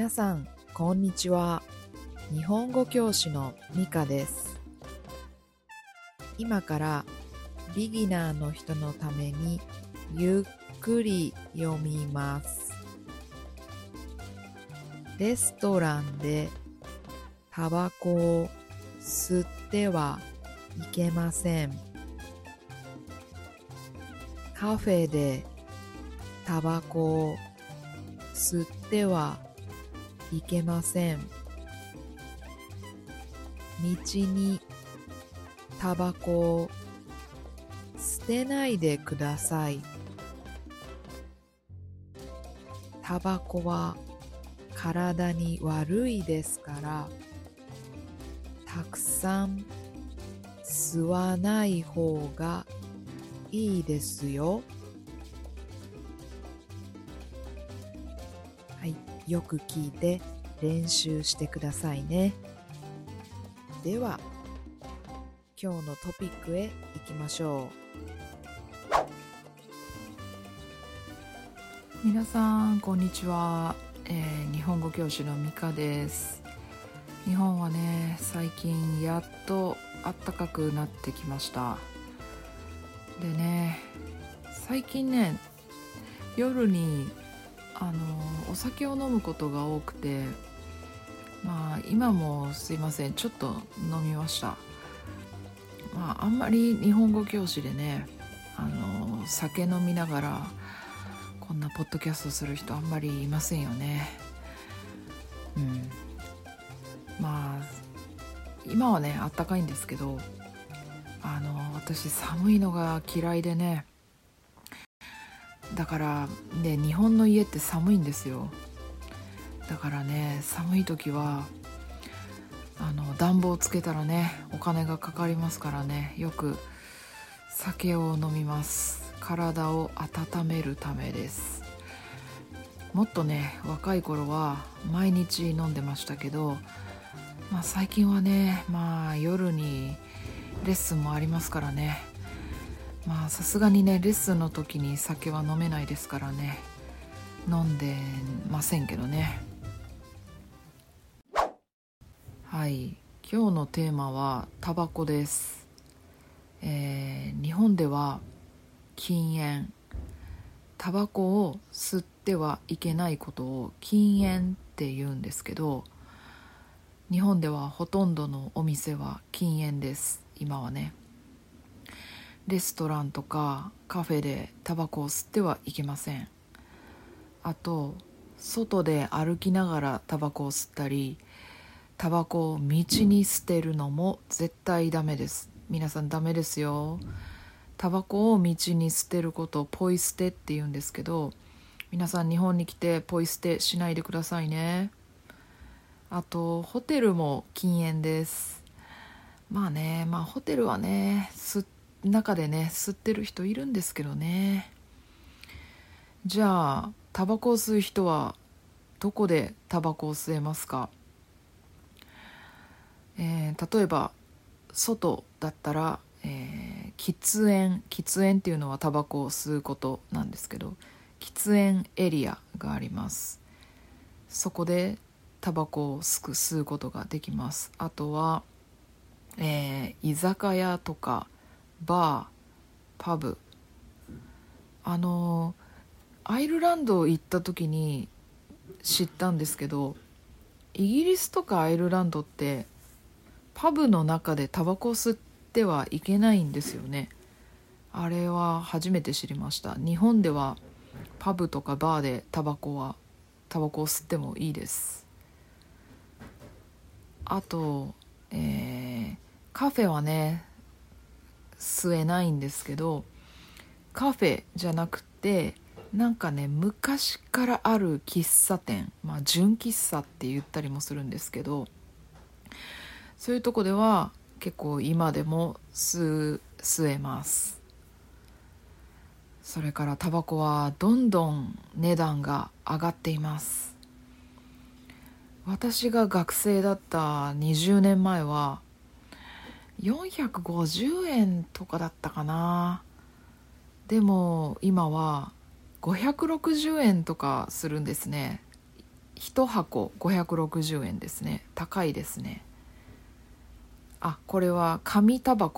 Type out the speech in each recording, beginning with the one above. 皆さんこんにちは。日本語教師のミカです。今からビギナーの人のためにゆっくり読みます。レストランでタバコを吸ってはいけません。カフェでタバコを吸ってはいけません。道にタバコを捨てないでください。タバコは体に悪いですから、たくさん吸わない方がいいですよ。はい、よく聞いて練習してくださいね。では、今日のトピックへ行きましょう。皆さんこんにちは、日本語教師のミカです。日本はね、最近やっと暖かくなってきました。でね、最近ね、夜にお酒を飲むことが多くて、まあ今もすいません、ちょっと飲みました。まあ、あんまり日本語教師でね、酒飲みながらこんなポッドキャストする人あんまりいませんよね。まあ今はねあったかいんですけど、私寒いのが嫌いでね、だからね、日本の家って寒いんですよ。だからね、寒い時は暖房つけたらね、お金がかかりますからね、よく酒を飲みます。体を温めるためです。もっとね、若い頃は毎日飲んでましたけど、まあ、最近はね、まあ夜にレッスンもありますからね、まあさすがにね、レッスンの時に酒は飲めないですからね、飲んでませんけどね。はい、今日のテーマはタバコです。日本では禁煙、タバコを吸ってはいけないことを禁煙って言うんですけど、日本ではほとんどのお店は禁煙です。今はね、レストランとかカフェでタバコを吸ってはいけません。あと、外で歩きながらタバコを吸ったり、タバコを道に捨てるのも絶対ダメです。皆さんダメですよ。タバコを道に捨てることをポイ捨てって言うんですけど、皆さん日本に来てポイ捨てしないでくださいね。あと、ホテルも禁煙です。まあね、まあホテルはね、中でね、吸ってる人いるんですけどね。じゃあ、タバコを吸う人はどこでタバコを吸えますか？例えば外だったら、喫煙、喫煙っていうのはタバコを吸うことなんですけど、喫煙エリアがあります。そこでタバコを吸うことができます。あとは、居酒屋とかバー、パブ、アイルランド行った時に知ったんですけど、イギリスとかアイルランドってパブの中でタバコを吸ってはいけないんですよね。あれは初めて知りました。日本ではパブとかバーでタバコを吸ってもいいです。あと、カフェはね吸えないんですけど、カフェじゃなくて、なんかね、昔からある喫茶店、まあ純喫茶って言ったりもするんですけど、そういうとこでは結構今でも吸えます。それからタバコはどんどん値段が上がっています。私が学生だった20年前は450円とかだったかな。でも今は560円とかするんですね。1箱560円ですね。高いですね。あ、これは紙のタバ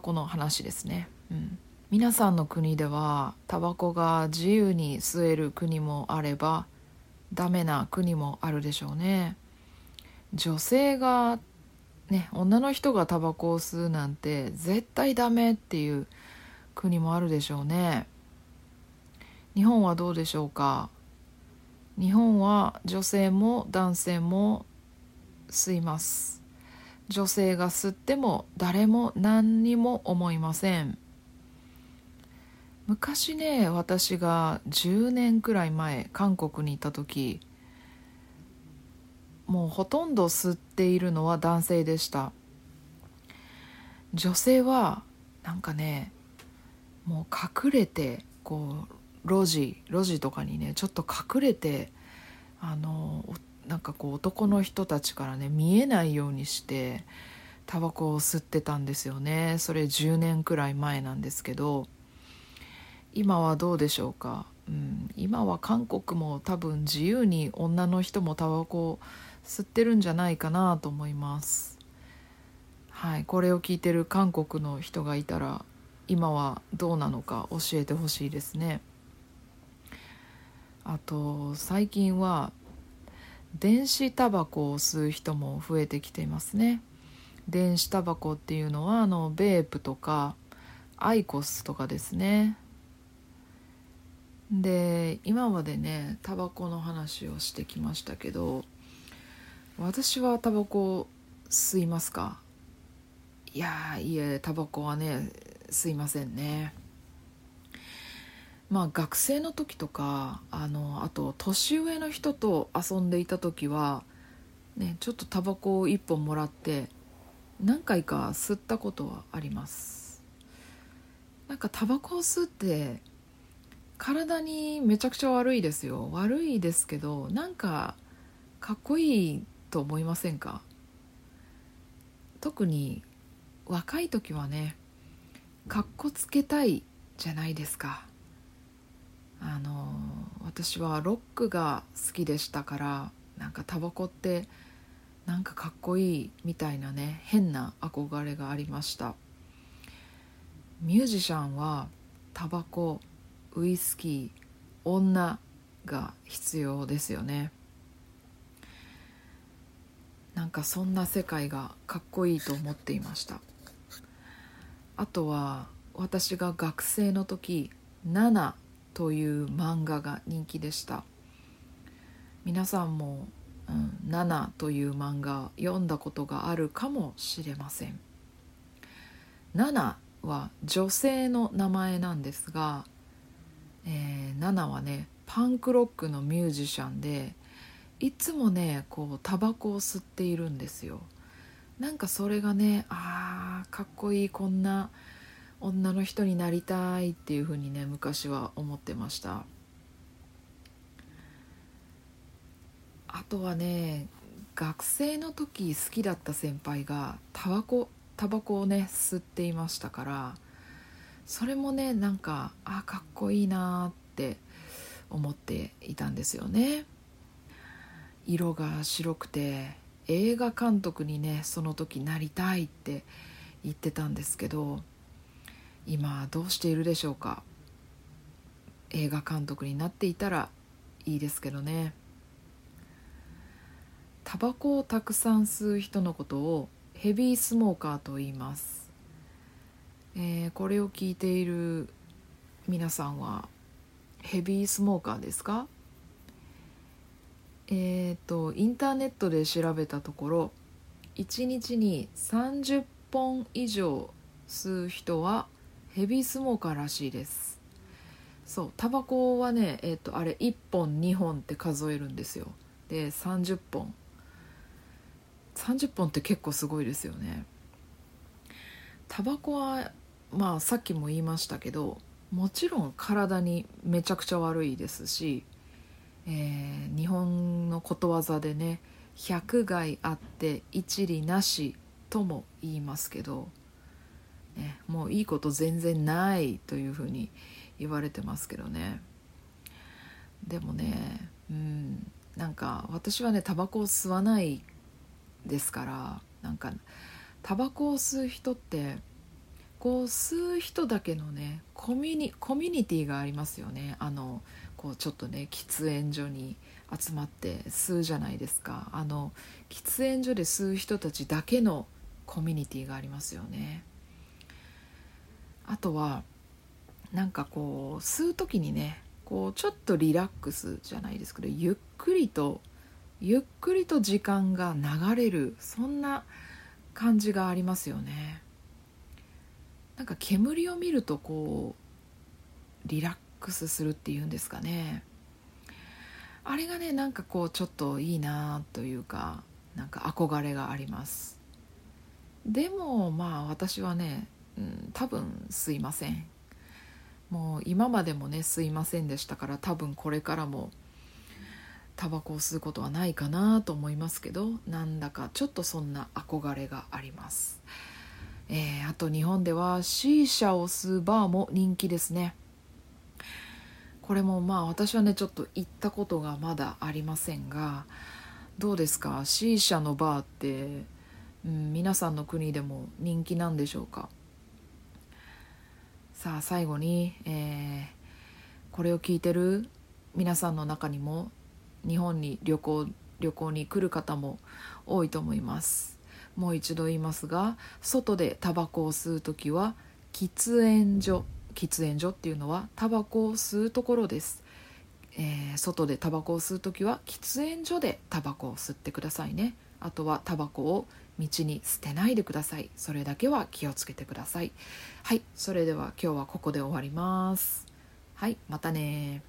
コの話ですね、うん、皆さんの国ではタバコが自由に吸える国もあればダメな国もあるでしょうね。女性がね、女の人がタバコを吸うなんて絶対ダメっていう国もあるでしょうね。日本はどうでしょうか。日本は女性も男性も吸います。女性が吸っても誰も何にも思いません。昔ね、私が10年くらい前韓国に行った時、もうほとんど吸っているのは男性でした。女性はなんかね、もう隠れてこう路地とかにね、ちょっと隠れて、なんかこう男の人たちからね見えないようにしてタバコを吸ってたんですよね。それ10年くらい前なんですけど、今はどうでしょうか、うん、今は韓国も多分自由に女の人もタバコを吸ってるんじゃないかなと思います。はい、これを聞いてる韓国の人がいたら今はどうなのか教えてほしいですね。あと最近は電子タバコを吸う人も増えてきていますね。電子タバコっていうのはベープとかアイコスとかですね。で、今までねタバコの話をしてきましたけど、私はタバコ吸いますか？いえタバコはね吸いませんね。まあ、学生の時とかあと年上の人と遊んでいた時は、ね、ちょっとタバコを1本もらって何回か吸ったことはあります。なんかタバコを吸って体にめちゃくちゃ悪いですよ。悪いですけど、なんかかっこいいと思いませんか？特に若い時はね、かっこつけたいじゃないですか。私はロックが好きでしたから、なんかタバコってなんかかっこいいみたいなね、変な憧れがありました。ミュージシャンはタバコ、ウイスキー、女が必要ですよね。なんかそんな世界がかっこいいと思っていました。あとは私が学生の時、7という漫画が人気でした。皆さんも、ナナという漫画読んだことがあるかもしれません。ナナは女性の名前なんですが、ナナはねパンクロックのミュージシャンで、いつもねこうタバコを吸っているんですよ。なんかそれがね、かっこいい、こんな女の人になりたいっていうふうにね昔は思ってました。あとはね、学生の時好きだった先輩がタバコをね吸っていましたから、それもねなんかかっこいいなって思っていたんですよね。色が白くて映画監督にねその時なりたいって言ってたんですけど、今どうしているでしょうか。映画監督になっていたらいいですけどね。タバコをたくさん吸う人のことをヘビースモーカーと言います。これを聞いている皆さんはヘビースモーカーですか？インターネットで調べたところ、1日に30本以上吸う人はヘビースモーカーらしいです。そう、タバコはね、あれ1本2本って数えるんですよ。で、30本って結構すごいですよね。タバコはまあさっきも言いましたけど、もちろん体にめちゃくちゃ悪いですし、日本のことわざでね、百害あって一利なしとも言いますけど、もういいこと全然ないというふうに言われてますけどね。でもね、なんか私はねタバコを吸わないですから、なんかタバコを吸う人ってこう吸う人だけのねコミュニティがありますよね。こうちょっとね喫煙所に集まって吸うじゃないですか。喫煙所で吸う人たちだけのコミュニティがありますよね。あとはなんかこう吸う時にねこうちょっとリラックスじゃないですけど、ゆっくりと時間が流れる、そんな感じがありますよね。なんか煙を見るとこうリラックスするっていうんですかね。あれがねなんかこうちょっといいなというか、なんか憧れがあります。でもまあ私はね、多分吸いません。もう今までもね吸いませんでしたから、多分これからもタバコを吸うことはないかなと思いますけど、なんだかちょっとそんな憧れがあります。あと日本では C 社を吸うバーも人気ですね。これもまあ私はねちょっと行ったことがまだありませんが、どうですか C 社のバーって、皆さんの国でも人気なんでしょうか。さあ最後に、これを聞いてる皆さんの中にも日本に旅行に来る方も多いと思います。もう一度言いますが、外でタバコを吸うときは喫煙所っていうのはタバコを吸うところです、外でタバコを吸うときは喫煙所でタバコを吸ってくださいね。あとはタバコを道に捨てないでください。それだけは気をつけてください。はい、それでは今日はここで終わります。はい、またね。